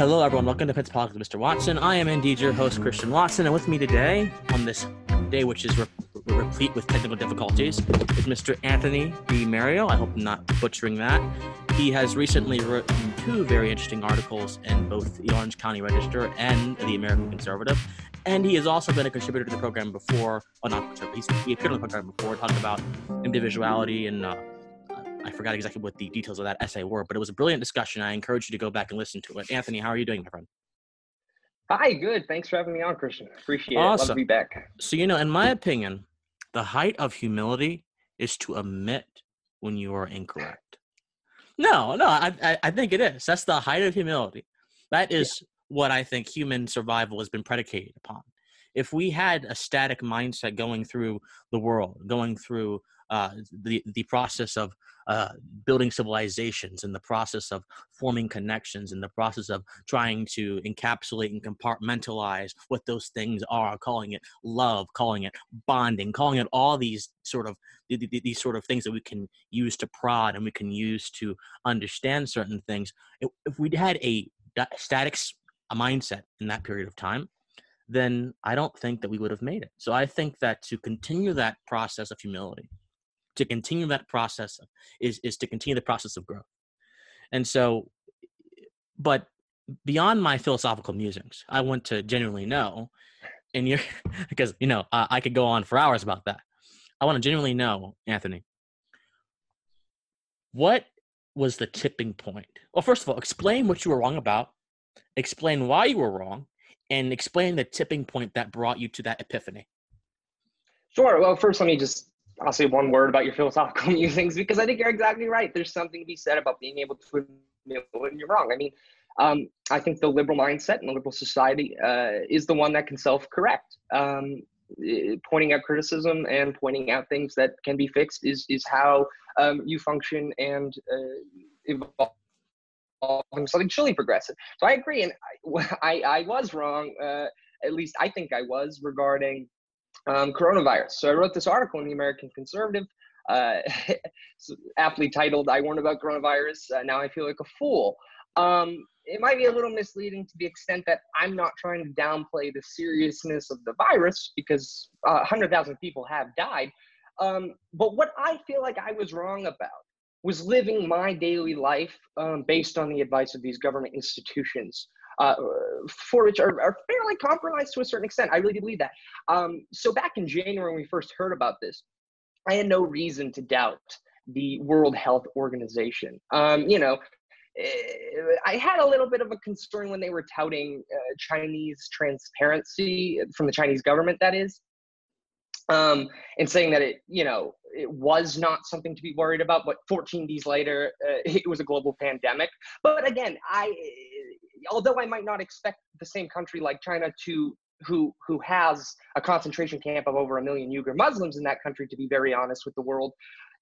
Hello, everyone. Welcome to Pitt's Politics with Mr. Watson. I am indeed your host, Christian Watson, and with me today on this day, which is replete with technical difficulties, is Mr. Anthony B. Mario. I hope I'm not butchering that. He has recently written two very interesting articles in both the Orange County Register and the American Conservative, and he has also been a contributor to the program before. Well, not contributor. He appeared on the program before, talking about individuality and. I forgot exactly what the details of that essay were, but it was a brilliant discussion. I encourage you to go back and listen to it. Anthony, how are you doing, my friend? Hi, good. Thanks for having me on, Christian. Appreciate it. Love to be back. So, in my opinion, the height of humility is to admit when you are incorrect. No, I think it is. That's the height of humility. That is what I think human survival has been predicated upon. If we had a static mindset going through the world, going through the process of building civilizations, and the process of forming connections, and the process of trying to encapsulate and compartmentalize what those things are, calling it love, calling it bonding, calling it all these sort of things that we can use to prod and we can use to understand certain things. If we'd had a static mindset in that period of time, then I don't think that we would have made it. So I think that to continue that process of humility, to continue that process is to continue the process of growth. And so, but beyond my philosophical musings, I want to genuinely know, and because I could go on for hours about that. I want to genuinely know, Anthony, what was the tipping point? Well, first of all, explain what you were wrong about, explain why you were wrong, and explain the tipping point that brought you to that epiphany. Sure. Well, first, I'll say one word about your philosophical musings, because I think you're exactly right. There's something to be said about being able to admit when you're wrong. I think the liberal mindset and the liberal society is the one that can self-correct. Pointing out criticism and pointing out things that can be fixed is how you function and evolve. Something truly progressive. So I agree, and I was wrong, at least I think I was, regarding coronavirus. So I wrote this article in the American Conservative, aptly titled, "I Warned About Coronavirus, Now I Feel Like a Fool." It might be a little misleading to the extent that I'm not trying to downplay the seriousness of the virus, because 100,000 people have died. But what I feel like I was wrong about was living my daily life based on the advice of these government institutions, for which are fairly compromised to a certain extent. I really do believe that. So back in January, when we first heard about this, I had no reason to doubt the World Health Organization. I had a little bit of a concern when they were touting Chinese transparency from the Chinese government, that is. And saying that it was not something to be worried about, but 14 days later, it was a global pandemic. But again, although I might not expect the same country like China to, who has a concentration camp of over 1 million Uyghur Muslims in that country, to be very honest with the world,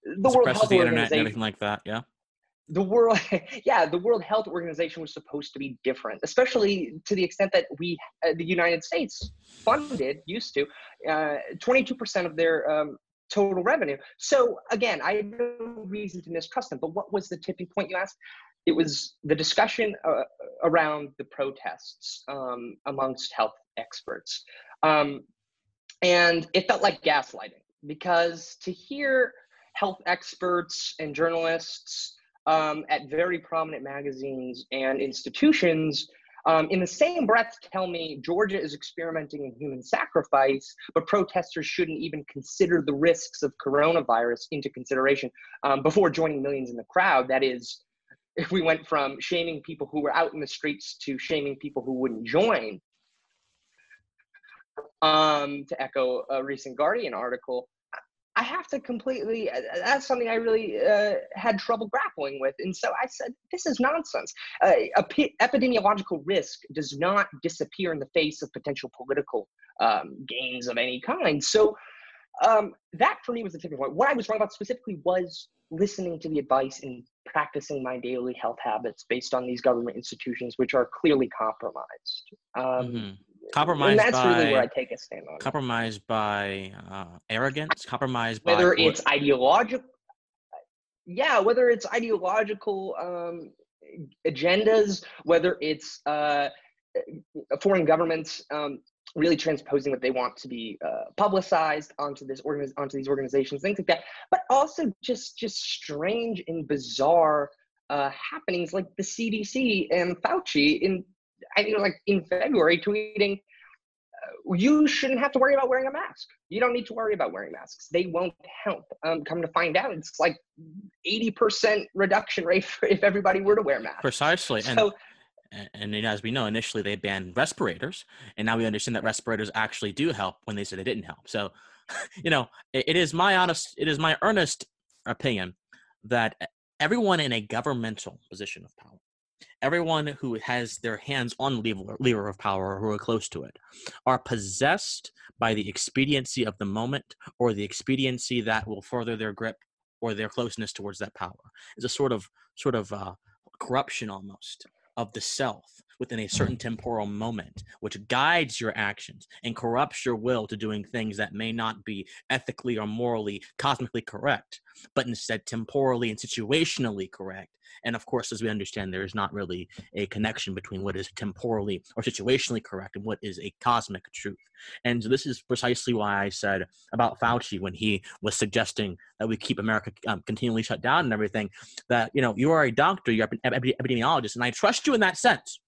the World Health Organization, internet and everything like that, yeah. The World Health Organization was supposed to be different, especially to the extent that the United States used to, 22% of their total revenue. So again, I had no reason to mistrust them. But what was the tipping point, you asked? It was the discussion around the protests amongst health experts. And it felt like gaslighting, because to hear health experts and journalists at very prominent magazines and institutions, in the same breath tell me Georgia is experimenting in human sacrifice, but protesters shouldn't even consider the risks of coronavirus into consideration before joining millions in the crowd. That is, if we went from shaming people who were out in the streets to shaming people who wouldn't join, to echo a recent Guardian article, I have to completely, that's something I really had trouble grappling with. And so I said, this is nonsense. Epidemiological risk does not disappear in the face of potential political gains of any kind. So that for me was the tipping point. What I was wrong about specifically was listening to the advice and practicing my daily health habits based on these government institutions, which are clearly compromised. Compromised, and that's really where I take a stand on. Compromised by arrogance. Compromised by whether it's ideological. Yeah, whether it's ideological agendas, whether it's foreign governments really transposing what they want to be publicized onto these organizations, things like that, but also just strange and bizarre happenings like the CDC and Fauci in February tweeting, you shouldn't have to worry about wearing a mask. You don't need to worry about wearing masks. They won't help. Come to find out, it's like 80% reduction rate if everybody were to wear masks. Precisely. So, and as we know, initially they banned respirators, and now we understand that respirators actually do help when they say they didn't help. So, it is my earnest opinion that everyone in a governmental position of power, everyone who has their hands on the lever of power or who are close to it, are possessed by the expediency of the moment or the expediency that will further their grip or their closeness towards that power. It's a sort of corruption almost of the self within a certain temporal moment, which guides your actions and corrupts your will to doing things that may not be ethically or morally, cosmically correct, but instead temporally and situationally correct. And of course, as we understand, there is not really a connection between what is temporally or situationally correct and what is a cosmic truth. And so this is precisely why I said about Fauci when he was suggesting that we keep America continually shut down and everything, that, you are a doctor, you're an epidemiologist, and I trust you in that sense.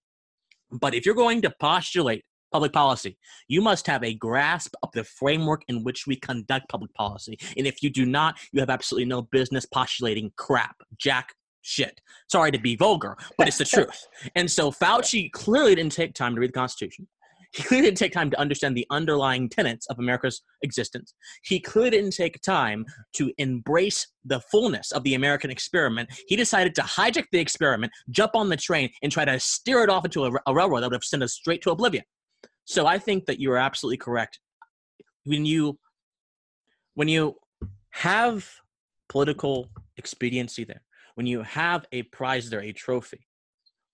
But if you're going to postulate public policy, you must have a grasp of the framework in which we conduct public policy. And if you do not, you have absolutely no business postulating crap, jack shit. Sorry to be vulgar, but it's the truth. And so Fauci clearly didn't take time to read the Constitution. He clearly didn't take time to understand the underlying tenets of America's existence. He clearly didn't take time to embrace the fullness of the American experiment. He decided to hijack the experiment, jump on the train, and try to steer it off into a railroad that would have sent us straight to oblivion. So I think that you are absolutely correct. When you have political expediency there, when you have a prize there, a trophy,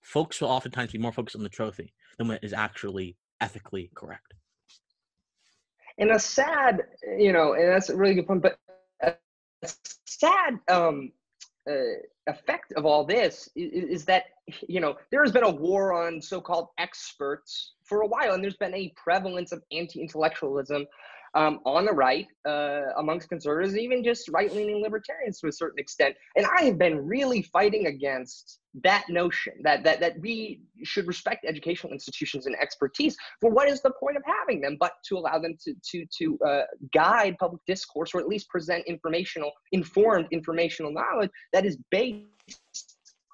folks will oftentimes be more focused on the trophy than what is actually ethically correct. And a sad, and that's a really good point, but a sad effect of all this is that, there has been a war on so-called experts for a while, and there's been a prevalence of anti-intellectualism on the right, amongst conservatives, even just right-leaning libertarians to a certain extent. And I have been really fighting against that notion that we should respect educational institutions and expertise. For what is the point of having them but to allow them to guide public discourse, or at least present informed informational knowledge that is based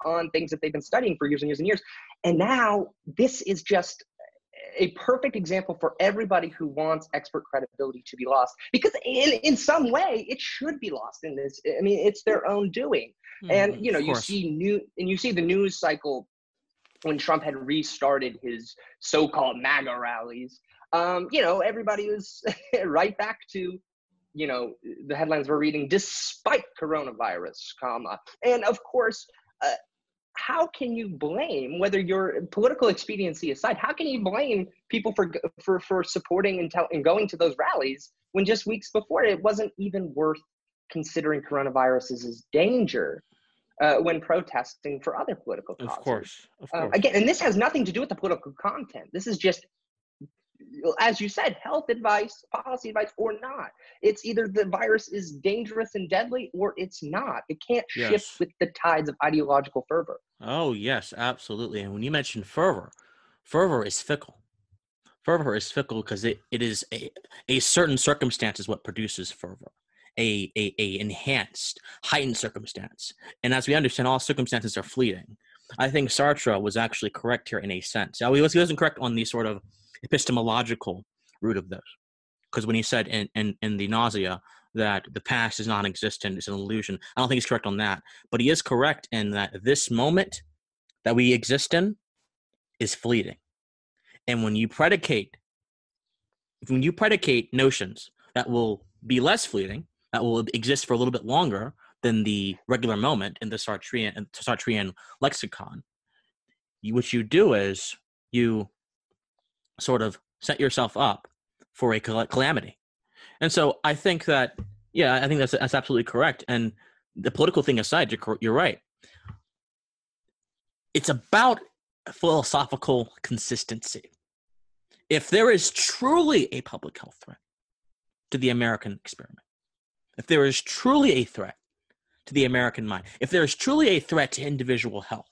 on things that they've been studying for years and years and years. And now this is just a perfect example for everybody who wants expert credibility to be lost, because in some way it should be lost in this. I mean, it's their own doing. And, you see the news cycle when Trump had restarted his so-called MAGA rallies, everybody was right back to, the headlines we're reading, despite coronavirus, comma. And of course, how can you blame, whether your political expediency aside, how can you blame people for supporting and going to those rallies when just weeks before it wasn't even worth considering coronavirus as danger when protesting for other political causes? Of course. Again, and this has nothing to do with the political content. This is just, as you said, health advice, policy advice, or not. It's either the virus is dangerous and deadly or it's not. It can't shift with the tides of ideological fervor. Oh, yes, absolutely. And when you mention fervor is fickle. Fervor is fickle because it is a certain circumstance is what produces fervor, a enhanced, heightened circumstance. And as we understand, all circumstances are fleeting. I think Sartre was actually correct here in a sense. Now, he wasn't correct on the sort of epistemological root of this, because when he said in the Nausea that the past is non-existent, it's an illusion, I don't think he's correct on that, but he is correct in that this moment that we exist in is fleeting. And when you predicate notions that will be less fleeting, that will exist for a little bit longer than the regular moment in the Sartrean lexicon, what you do is you sort of set yourself up for a calamity. And so I think that, that's absolutely correct. And the political thing aside, you're right. It's about philosophical consistency. If there is truly a public health threat to the American experiment, if there is truly a threat to the American mind, if there is truly a threat to individual health,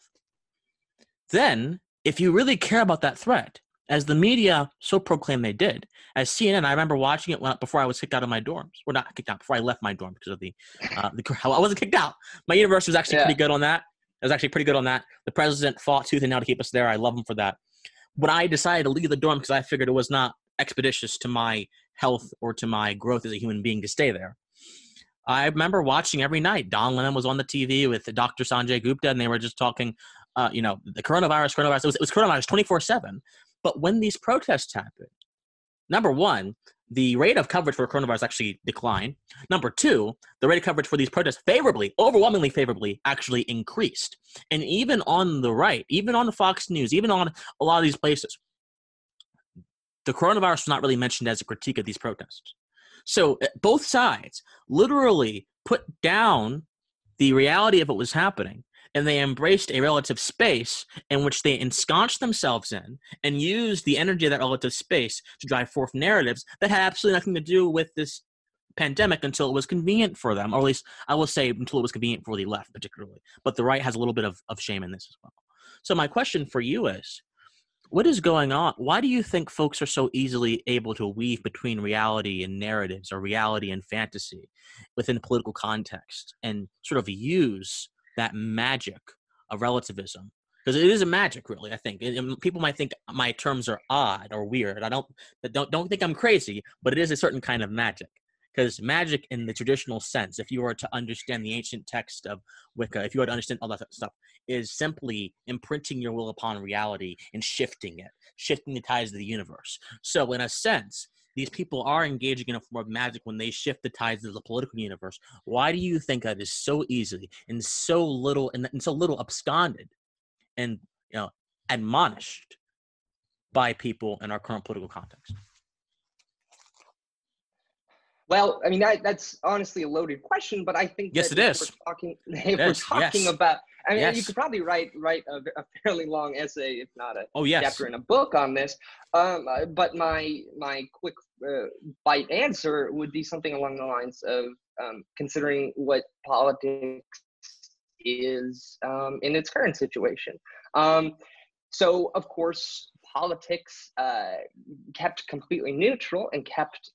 then if you really care about that threat, as the media so proclaimed they did, as CNN, I remember watching it before I was kicked out of my dorms. Well, not kicked out, before I left my dorm because of the I wasn't kicked out. My university was actually pretty good on that. It was actually pretty good on that. The president fought tooth and nail to keep us there. I love him for that. But I decided to leave the dorm because I figured it was not expeditious to my health or to my growth as a human being to stay there. I remember watching every night. Don Lemon was on the TV with Dr. Sanjay Gupta, and they were just talking, the coronavirus. It was coronavirus 24/7. But when these protests happened, number one, the rate of coverage for coronavirus actually declined. Number two, the rate of coverage for these protests overwhelmingly favorably, actually increased. And even on the right, even on Fox News, even on a lot of these places, the coronavirus was not really mentioned as a critique of these protests. So both sides literally put down the reality of what was happening, and they embraced a relative space in which they ensconced themselves in and used the energy of that relative space to drive forth narratives that had absolutely nothing to do with this pandemic until it was convenient for them, or at least I will say until it was convenient for the left particularly. But the right has a little bit of shame in this as well. So my question for you is, what is going on? Why do you think folks are so easily able to weave between reality and narratives, or reality and fantasy within political context, and sort of use that magic of relativism? Because it is a magic, really, I think. And people might think my terms are odd or weird. I don't think I'm crazy, but it is a certain kind of magic. Because magic in the traditional sense, if you were to understand the ancient text of Wicca, if you were to understand all that stuff, is simply imprinting your will upon reality and shifting the tides of the universe. So in a sense, these people are engaging in a form of magic when they shift the tides of the political universe. Why do you think that is so easily and so little absconded and admonished by people in our current political context? Well, I mean, that's honestly a loaded question, but I think Yes, it is. You could probably write a fairly long essay, if not a chapter in a book on this. But my quick bite answer would be something along the lines of considering what politics is in its current situation. So, of course, politics kept completely neutral and kept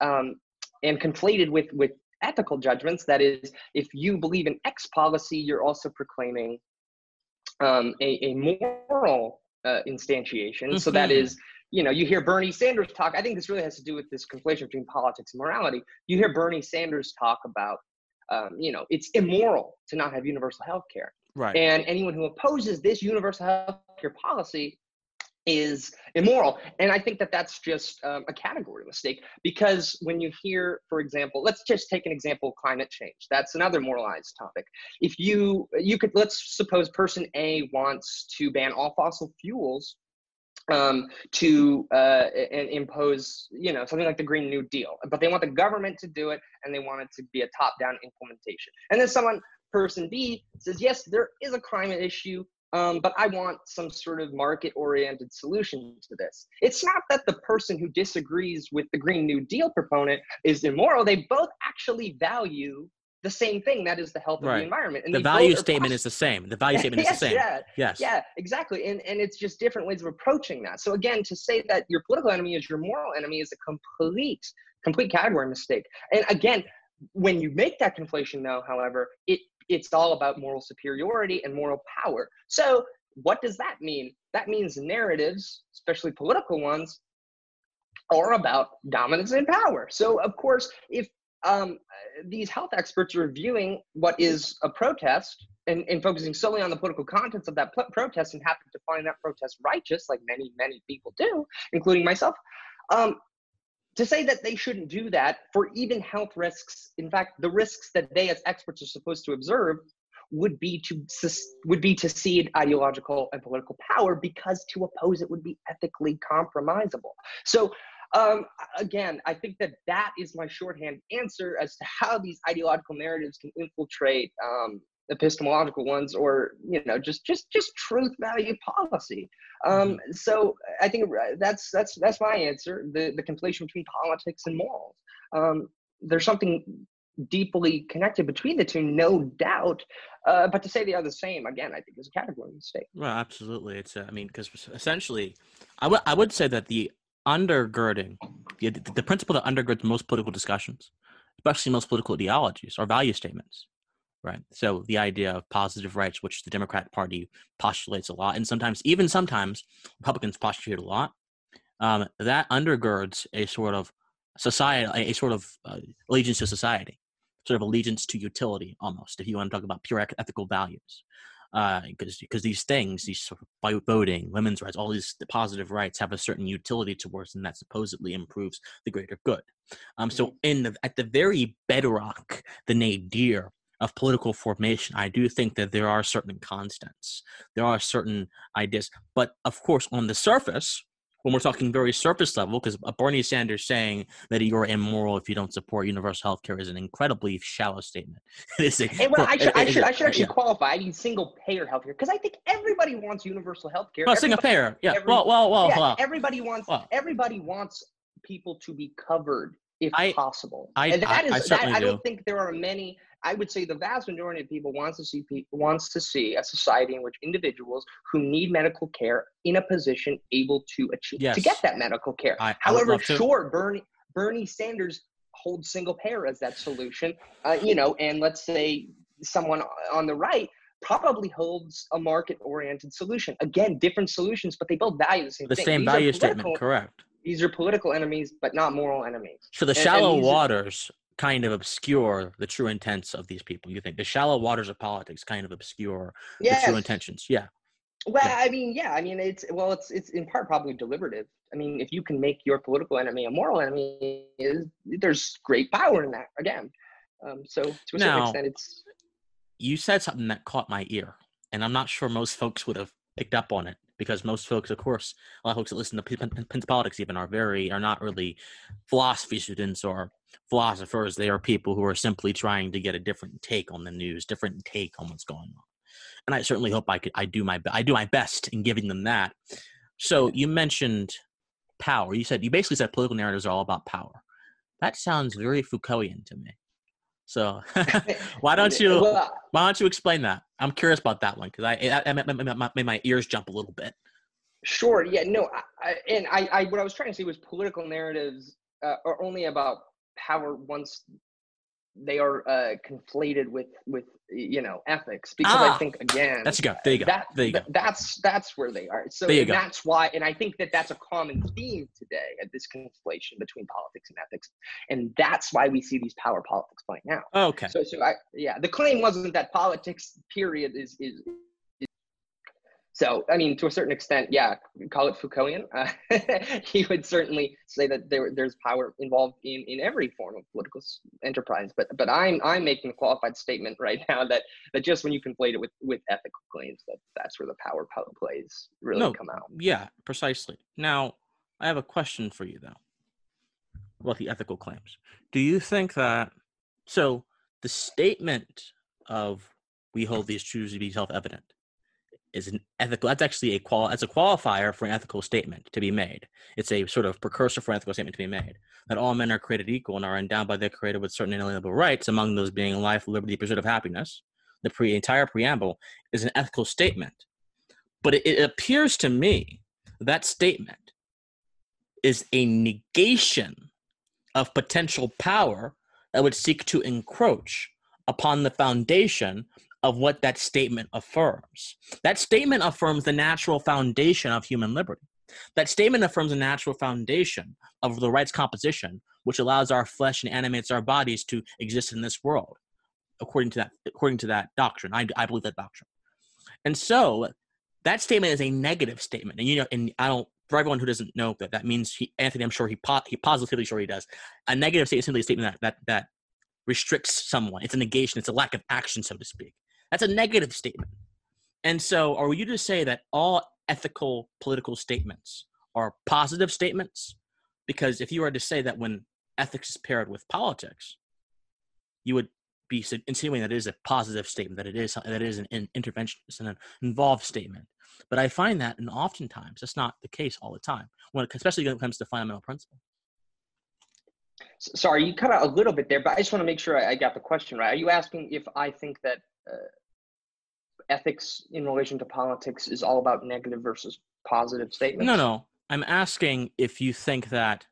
and conflated with ethical judgments. That is, if you believe in X policy, you're also proclaiming a moral instantiation. Mm-hmm. So that is, you hear Bernie Sanders talk. I think this really has to do with this conflation between politics and morality. You hear Bernie Sanders talk about, it's immoral to not have universal health care. Right. And anyone who opposes this universal health care policy is immoral. And I think that that's just a category mistake, because when you hear, for example, let's just take an example of climate change. That's another moralized topic. If you could, let's suppose person A wants to ban all fossil fuels and impose, something like the Green New Deal, but they want the government to do it and they want it to be a top-down implementation. And then person B says, yes, there is a climate issue, but I want some sort of market-oriented solution to this. It's not that the person who disagrees with the Green New Deal proponent is immoral. They both actually value the same thing, that is the health of the environment. And the value statement is the same. Yeah, exactly. And it's just different ways of approaching that. So again, to say that your political enemy is your moral enemy is a complete category mistake. And again, when you make that conflation, though, however, it's all about moral superiority and moral power. So what does that mean? That means narratives, especially political ones, are about dominance and power. So of course, if these health experts are reviewing what is a protest and focusing solely on the political contents of that protest and happen to find that protest righteous, like many, many people do, including myself, to say that they shouldn't do that for even health risks, in fact, the risks that they as experts are supposed to observe, would be to cede ideological and political power, because to oppose it would be ethically compromisable. So again, I think that is my shorthand answer as to how these ideological narratives can infiltrate epistemological ones, or just truth value policy. So I think that's my answer. The conflation between politics and morals. There's something deeply connected between the two, no doubt. But to say they are the same, again, I think is a category mistake. Well, absolutely. It's I mean, because essentially, I would say that the undergirding, the principle that undergirds most political discussions, especially most political ideologies, are value statements. Right. So the idea of positive rights, which the Democrat Party postulates a lot, and sometimes Republicans postulate a lot, that undergirds a sort of society, a sort of allegiance to society, sort of allegiance to utility almost, if you want to talk about pure ethical values. Because these things, these sort of voting, women's rights, all these positive rights have a certain utility towards them that supposedly improves the greater good. So at the very bedrock, the nadir of political formation, I do think that there are certain constants. There are certain ideas. But of course, on the surface, when we're talking very surface level, because Bernie Sanders saying that you're immoral if you don't support universal health care is an incredibly shallow statement. I should actually qualify. I mean, single payer health care, because I think everybody wants universal health care. Well, single payer. Yeah. Everybody wants people to be covered if possible. I don't think there are many. I would say the vast majority of people wants to see a society in which individuals who need medical care in a position able to achieve to get that medical care. However, sure, Bernie Sanders holds single payer as that solution, and let's say someone on the right probably holds a market-oriented solution. Again, different solutions, but they both value the same thing. The same value statement, correct. These are political enemies, but not moral enemies. So the shallow waters kind of obscure the true intents of these people, you think? The shallow waters of politics kind of obscure the true intentions. Yeah. Well, yeah. I mean, it's in part probably deliberative. I mean, if you can make your political enemy a moral enemy, there's great power in that, again. So to a certain extent, it's... You said something that caught my ear, and I'm not sure most folks would have picked up on it, because most folks, of course, a lot of folks that listen to politics even are not really philosophy students or philosophers. They are people who are simply trying to get a different take on the news, different take on what's going on. And I certainly hope I do my best in giving them that. So you mentioned power. You basically said political narratives are all about power. That sounds very Foucaultian to me. So why don't you explain that? I'm curious about that one, because I made my ears jump a little bit. Sure. Yeah. No. I what I was trying to say was political narratives are only about power once they are conflated with ethics, because I think, again, that's where they are. So that's why, and I think that's a common theme today at this conflation between politics and ethics, and that's why we see these power politics playing out. Okay. So the claim wasn't that politics period is so I mean, to a certain extent, call it Foucaultian. He would certainly say that there's power involved in every form of political enterprise. But I'm making a qualified statement right now that just when you conflate it with ethical claims, that's where the power plays come out. Yeah, precisely. Now, I have a question for you, though, about the ethical claims. Do you think that – so the statement of we hold these truths to be self-evident is an ethical, that's a qualifier for an ethical statement to be made. It's a sort of precursor for an ethical statement to be made, that all men are created equal and are endowed by their creator with certain inalienable rights, among those being life, liberty, pursuit of happiness. The entire preamble is an ethical statement. But it appears to me that statement is a negation of potential power that would seek to encroach upon the foundation of what that statement affirms. That statement affirms the natural foundation of human liberty. That statement affirms the natural foundation of the rights composition, which allows our flesh and animates our bodies to exist in this world, according to that doctrine. I believe that doctrine. And so that statement is a negative statement. And for everyone who doesn't know that means Anthony, I'm sure he positively sure he does. A negative statement is simply a statement that restricts someone. It's a negation. It's a lack of action, so to speak. That's a negative statement. And so are you to say that all ethical political statements are positive statements? Because if you were to say that when ethics is paired with politics, you would be insinuating that it is a positive statement, that it is an interventionist and an involved statement. But I find that, and oftentimes that's not the case all the time, especially when it comes to fundamental principle. Sorry, you cut out a little bit there, but I just want to make sure I got the question right. Are you asking if I think that ethics in relation to politics is all about negative versus positive statements? No. I'm asking if you think that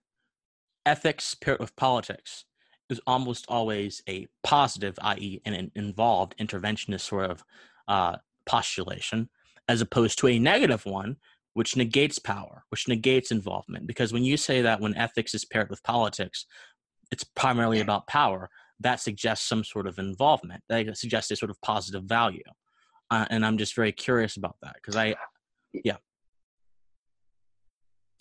ethics paired with politics is almost always a positive, i.e. an involved interventionist sort of postulation, as opposed to a negative one, which negates power, which negates involvement. Because when you say that when ethics is paired with politics, it's primarily about power, that suggests some sort of involvement. That suggests a sort of positive value. And I'm just very curious about that because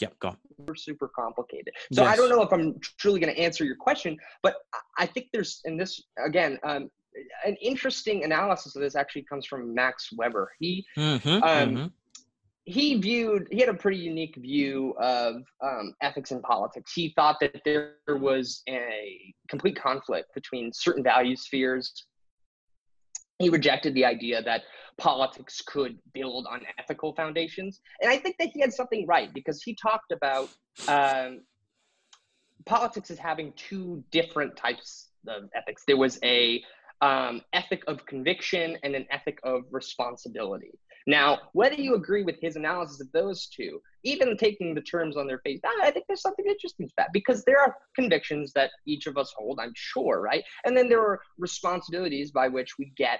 Yeah, go on. We're super complicated. So yes. I don't know if I'm truly going to answer your question, but I think there's, and this, again, an interesting analysis of this actually comes from Max Weber. He had a pretty unique view of ethics and politics. He thought that there was a complete conflict between certain value spheres. He rejected the idea that politics could build on ethical foundations. And I think that he had something right, because he talked about politics as having two different types of ethics. There was a ethic of conviction and an ethic of responsibility. Now, whether you agree with his analysis of those two, even taking the terms on their face, I think there's something interesting to that, because there are convictions that each of us hold, I'm sure, right? And then there are responsibilities by which we get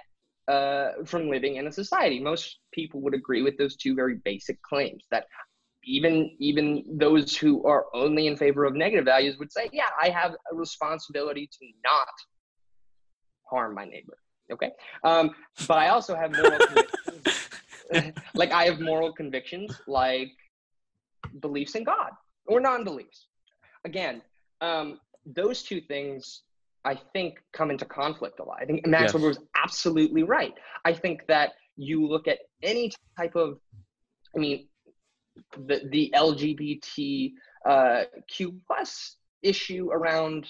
from living in a society. Most people would agree with those two very basic claims that even those who are only in favor of negative values would say, yeah, I have a responsibility to not harm my neighbor, okay? But I also have moral convictions. Like I have moral convictions, like beliefs in God or non-beliefs. Again, those two things, I think, come into conflict a lot. I think Max Weber was absolutely right. I think that you look at any type of, I mean, the LGBTQ plus issue around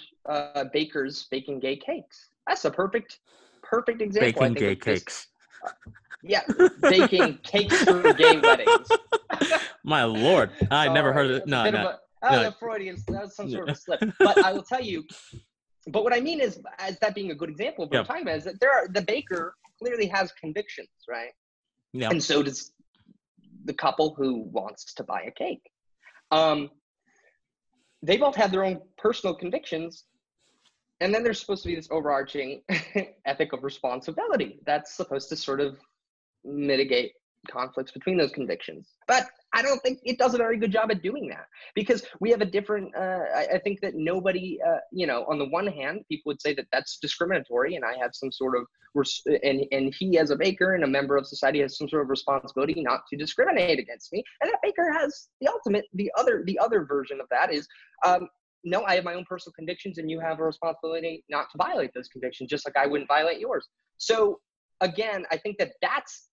bakers baking gay cakes. That's a perfect example. Baking gay cakes. Yeah, baking cakes for gay weddings. My Lord, I never heard of it. No. Freudian, that was some sort of a slip. But I will tell you, but what I mean is, as that being a good example of what I'm talking about, is that the baker clearly has convictions, right? Yeah. And so does the couple who wants to buy a cake. They both have their own personal convictions. And then there's supposed to be this overarching ethic of responsibility that's supposed to sort of mitigate conflicts between those convictions. But I don't think it does a very good job at doing that, because we have a different, I think that nobody, on the one hand, people would say that that's discriminatory and I have some sort of, and he as a baker and a member of society has some sort of responsibility not to discriminate against me. And that baker has the other version of that is, no, I have my own personal convictions and you have a responsibility not to violate those convictions, just like I wouldn't violate yours. So again, I think that that's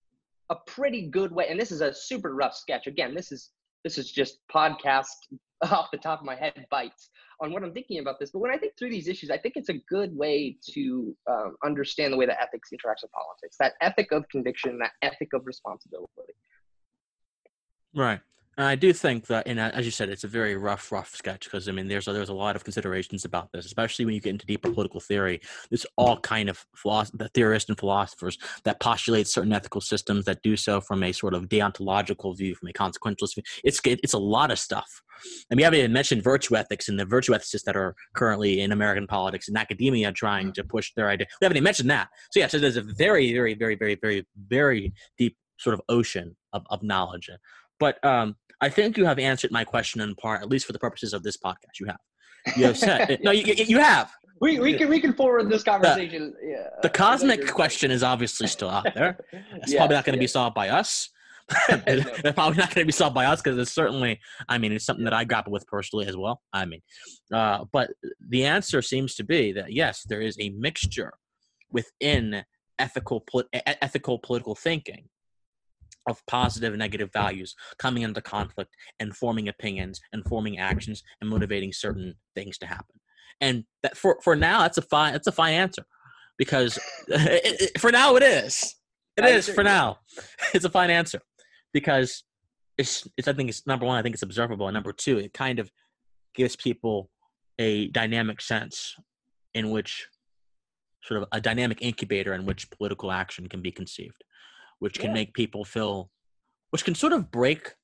a pretty good way. And this is a super rough sketch. Again, this is just podcast off the top of my head bites on what I'm thinking about this. But when I think through these issues, I think it's a good way to understand the way that ethics interacts with politics, that ethic of conviction, that ethic of responsibility. Right. And I do think that, and as you said, it's a very rough sketch, because I mean, there's a lot of considerations about this, especially when you get into deeper political theory. There's all kind of theorists and philosophers that postulate certain ethical systems that do so from a sort of deontological view, from a consequentialist view. It's a lot of stuff. And we haven't even mentioned virtue ethics and the virtue ethicists that are currently in American politics and academia trying to push their idea. We haven't even mentioned that. So yeah, so there's a very, very, very, very, very, very deep sort of ocean of knowledge. But I think you have answered my question in part, at least for the purposes of this podcast. You have said no. You have. We can forward this conversation. The cosmic question is obviously still out there. It's probably not going to be solved by us. It's probably not going to be solved by us, because it's certainly. I mean, it's something that I grapple with personally as well. I mean, but the answer seems to be that yes, there is a mixture within ethical political thinking of positive and negative values coming into conflict and forming opinions and forming actions and motivating certain things to happen. And that for now, that's a fine answer. because for now it is. It is for now. It's a fine answer because it's I think it's number one, I think it's observable. And number two, it kind of gives people a dynamic sense in which sort of a dynamic incubator in which political action can be conceived, which can make people feel, which can sort of break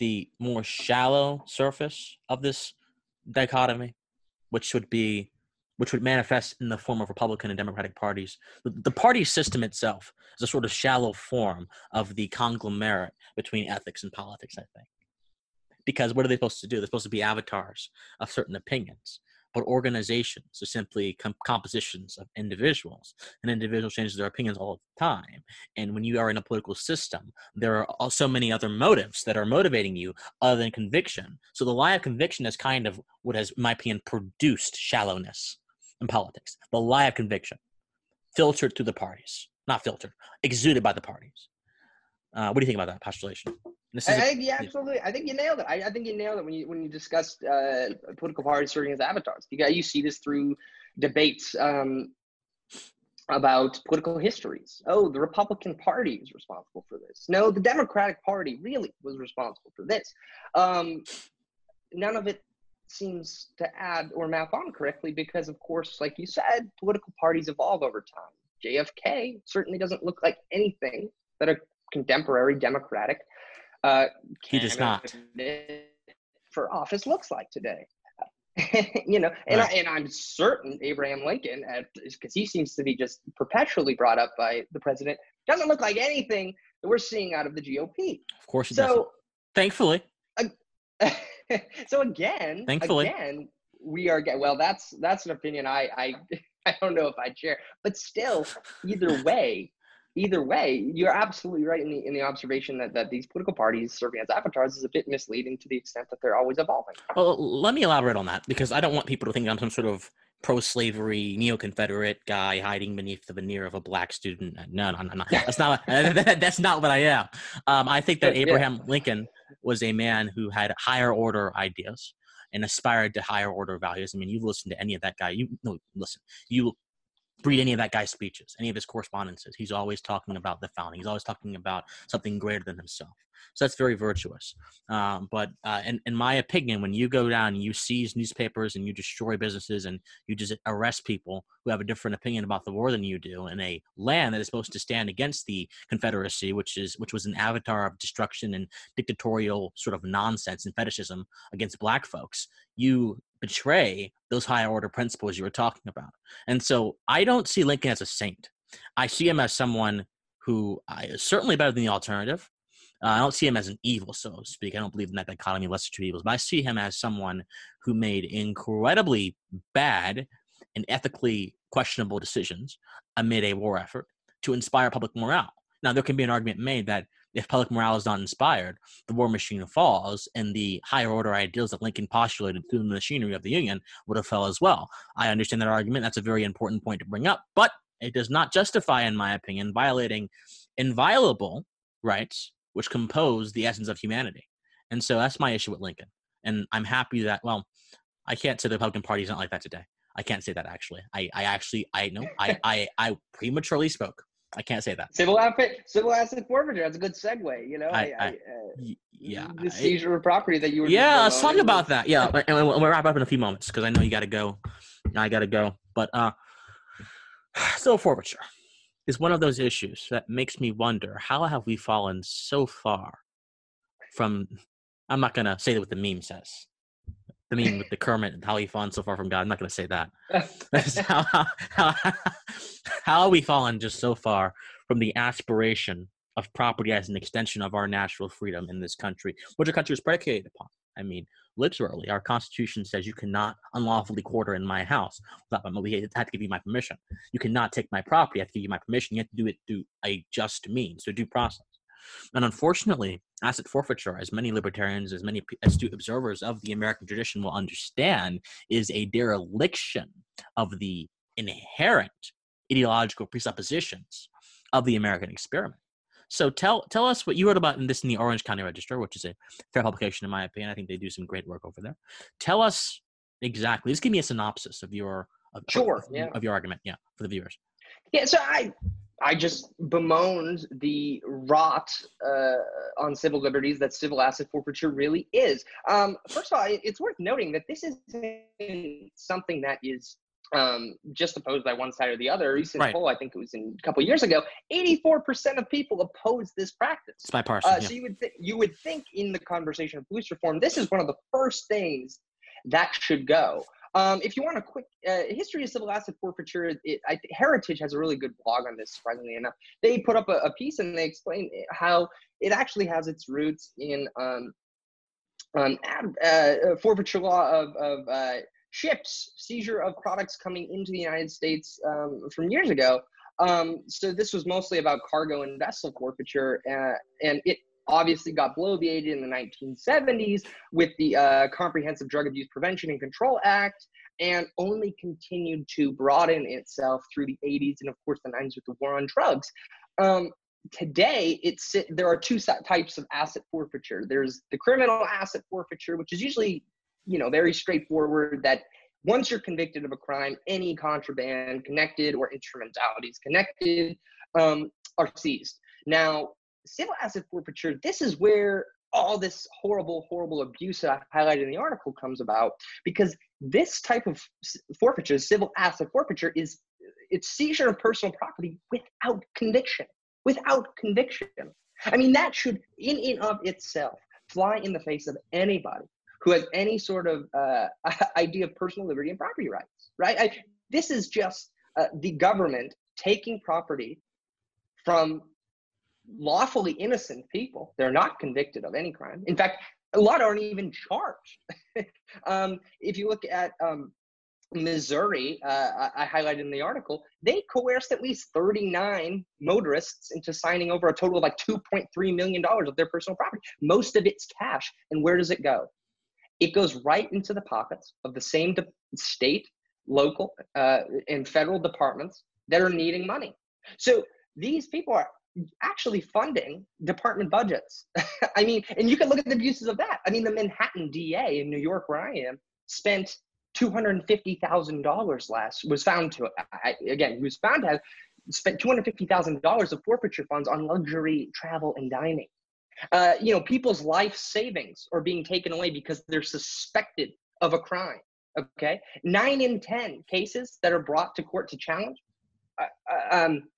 the more shallow surface of this dichotomy, which would manifest in the form of Republican and Democratic parties. The party system itself is a sort of shallow form of the conglomerate between ethics and politics, I think. Because what are they supposed to do? They're supposed to be avatars of certain opinions. But organizations are simply compositions of individuals, and individuals change their opinions all the time. And when you are in a political system, there are so many other motives that are motivating you other than conviction. So the lie of conviction is kind of what has, in my opinion, produced shallowness in politics. The lie of conviction, filtered through the parties, not filtered, exuded by the parties. What do you think about that postulation? Yeah, absolutely. I think you nailed it. I think you nailed it when you discussed political parties serving as avatars. You see this through debates about political histories. Oh, the Republican Party is responsible for this. No, the Democratic Party really was responsible for this. None of it seems to add or map on correctly because, of course, like you said, political parties evolve over time. JFK certainly doesn't look like anything that a contemporary Democratic he does not for office looks like today. I'm certain Abraham Lincoln, because he seems to be just perpetually brought up by the president, doesn't look like anything that we're seeing out of the GOP. Of course he doesn't. Thankfully. Thankfully, we are getting, well, that's an opinion I don't know if I'd share, but still, either way, you're absolutely right in the observation that these political parties serving as avatars is a bit misleading to the extent that they're always evolving. Well, let me elaborate on that because I don't want people to think I'm some sort of pro-slavery, neo-Confederate guy hiding beneath the veneer of a black student. No. That's not what I am. I think that Abraham Lincoln was a man who had higher order ideas and aspired to higher order values. I mean, you've listened to any of that guy. Read any of that guy's speeches, any of his correspondences. He's always talking about the founding. He's always talking about something greater than himself. So that's very virtuous. But in my opinion, when you go down and you seize newspapers and you destroy businesses and you just arrest people who have a different opinion about the war than you do in a land that is supposed to stand against the Confederacy, which was an avatar of destruction and dictatorial sort of nonsense and fetishism against black folks, you betray those higher order principles you were talking about. And so I don't see Lincoln as a saint. I see him as someone who is certainly better than the alternative. I don't see him as an evil, so to speak. I don't believe in that dichotomy of lesser two evils, but I see him as someone who made incredibly bad and ethically questionable decisions amid a war effort to inspire public morale. Now, there can be an argument made that if public morale is not inspired, the war machine falls, and the higher order ideals that Lincoln postulated through the machinery of the Union would have fell as well. I understand that argument. That's a very important point to bring up, but it does not justify, in my opinion, violating inviolable rights which compose the essence of humanity. And so that's my issue with Lincoln. And I'm happy that, well, I can't say the Republican Party is not like that today. I can't say that, actually. I prematurely spoke. I can't say that. Civil asset forfeiture. That's a good segue. The seizure of property that you were. Yeah, let's talk about that. Yeah, and we'll wrap up in a few moments because I know you got to go. I got to go. But civil forfeiture is one of those issues that makes me wonder how have we fallen so far from. I'm not gonna say what the meme says. The meme with the Kermit and how he fallen so far from God. I'm not gonna say that. That's how we fallen just so far from the aspiration of property as an extension of our natural freedom in this country, which our country is predicated upon. I mean, literally, our Constitution says you cannot unlawfully quarter in my house without I have to give you my permission. You cannot take my property. I have to give you my permission. You have to do it through a just means, through due process. And unfortunately, asset forfeiture, as many libertarians, as many astute observers of the American tradition will understand, is a dereliction of the inherent ideological presuppositions of the American experiment. So tell us what you wrote about in the Orange County Register, which is a fair publication in my opinion. I think they do some great work over there. Tell us exactly, just give me a synopsis of your of your argument, yeah, for the viewers. Yeah, so I just bemoaned the rot on civil liberties that civil asset forfeiture really is. First of all, it's worth noting that this isn't something that is just opposed by one side or the other. A recent poll, I think it was a couple of years ago, 84% of people oppose this practice. It's bipartisan. So you would think in the conversation of police reform, this is one of the first things that should go. If you want a quick history of civil asset forfeiture, Heritage has a really good blog on this, surprisingly enough. They put up a piece and they explain how it actually has its roots in forfeiture law of ships, seizure of products coming into the United States from years ago. So this was mostly about cargo and vessel forfeiture, and it obviously got bloviated in the 1970s with the Comprehensive Drug Abuse Prevention and Control Act, and only continued to broaden itself through the 80s and, of course, the 90s with the war on drugs. Today, there are two types of asset forfeiture. There's the criminal asset forfeiture, which is usually, very straightforward, that once you're convicted of a crime, any contraband connected or instrumentalities connected are seized. Now, civil asset forfeiture, this is where all this horrible, horrible abuse that I highlighted in the article comes about, because this type of forfeiture, civil asset forfeiture, it's seizure of personal property without conviction, I mean, that should in and of itself fly in the face of anybody who has any sort of idea of personal liberty and property rights, right? This is just the government taking property from lawfully innocent people. They're not convicted of any crime. In fact, a lot aren't even charged. If you look at Missouri, I highlighted in the article, they coerced at least 39 motorists into signing over a total of like $2.3 million of their personal property. Most of it's cash. And where does it go? It goes right into the pockets of the same state, local, and federal departments that are needing money. So these people are actually funding department budgets. I mean, and you can look at the abuses of that. I mean, the Manhattan DA in New York, where I am, spent $250,000 was found to have spent $250,000 of forfeiture funds on luxury travel and dining. People's life savings are being taken away because they're suspected of a crime. Okay, 9 in 10 cases that are brought to court to challenge. 9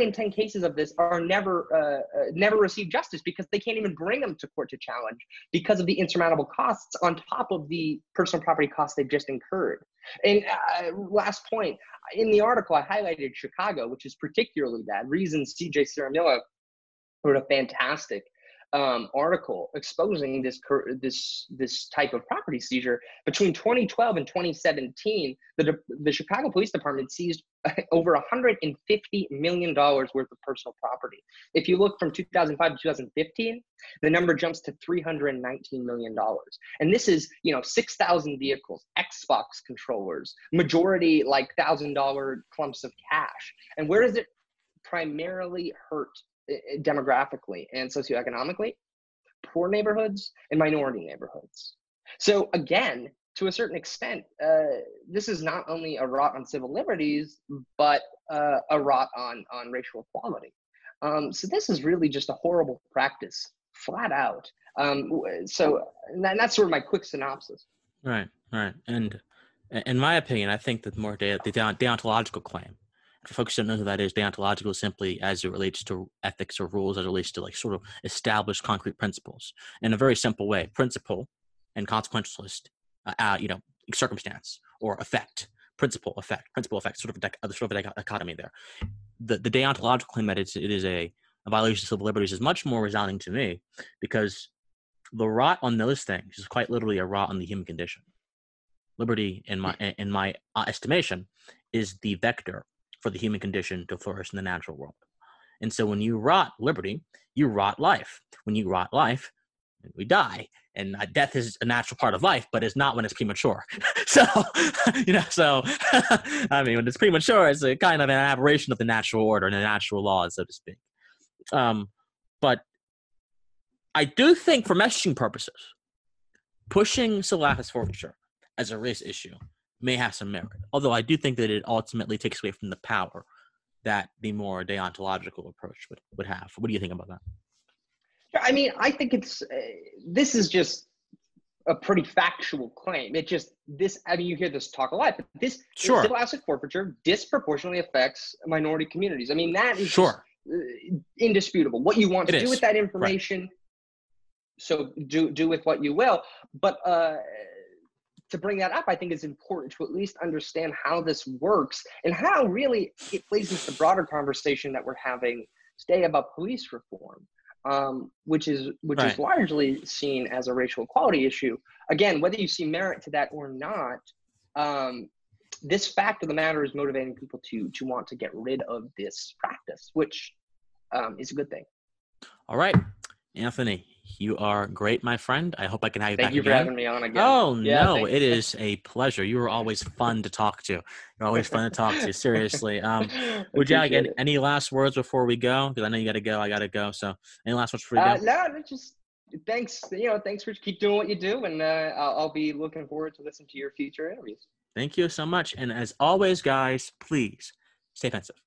in 10 cases of this are never receive justice because they can't even bring them to court to challenge because of the insurmountable costs on top of the personal property costs they've just incurred. And last point, in the article I highlighted Chicago, which is particularly bad. Reasons C.J. Ceramilla wrote a fantastic article exposing this type of property seizure. Between 2012 and 2017, the Chicago Police Department seized over $150 million worth of personal property. If you look from 2005 to 2015, the number jumps to $319 million. And this is, 6,000 vehicles, Xbox controllers, majority like $1,000 clumps of cash. And where does it primarily hurt demographically and socioeconomically? Poor neighborhoods and minority neighborhoods. So again, to a certain extent, this is not only a rot on civil liberties, but a rot on racial equality. So this is really just a horrible practice, flat out. And that's sort of my quick synopsis. Right. And in my opinion, I think that more the deontological claim, for folks who don't know who that is, deontological is simply as it relates to ethics or rules as it relates to like sort of established concrete principles in a very simple way. Principle and consequentialist, circumstance or effect, principle effect, sort of a dichotomy there. The deontological claim that it is a violation of civil liberties is much more resounding to me because the rot on those things is quite literally a rot on the human condition. Liberty, in my estimation, is the vector for the human condition to flourish in the natural world. And so when you rot liberty, you rot life. When you rot life, we die. And death is a natural part of life, but it's not when it's premature. So I mean, when it's premature, it's a kind of an aberration of the natural order and the natural laws, so to speak. But I do think for messaging purposes, pushing civil asset forfeiture as a race issue may have some merit. Although I do think that it ultimately takes away from the power that the more deontological approach would have. What do you think about that? I mean, I think it's, this is just a pretty factual claim. It just, this, I mean, you hear this talk a lot, but this civil asset forfeiture disproportionately affects minority communities. I mean, that is just indisputable. What you want to do with that information, so do with what you will. But to bring that up, I think it's important to at least understand how this works and how really it plays into the broader conversation that we're having today about police reform. Which is largely seen as a racial equality issue. Again, whether you see merit to that or not, this fact of the matter is motivating people to want to get rid of this practice, which is a good thing. All right, Anthony, you are great, my friend. I hope I can have you back again. Thank you for having me on again. Oh, no, it is a pleasure. You are always fun to talk to. You're always fun to talk to, seriously. Would you get any last words before we go? Because I know you got to go. I got to go. So any last words before we go? No, just thanks. You know, thanks for keep doing what you do. And I'll be looking forward to listening to your future interviews. Thank you so much. And as always, guys, please stay offensive.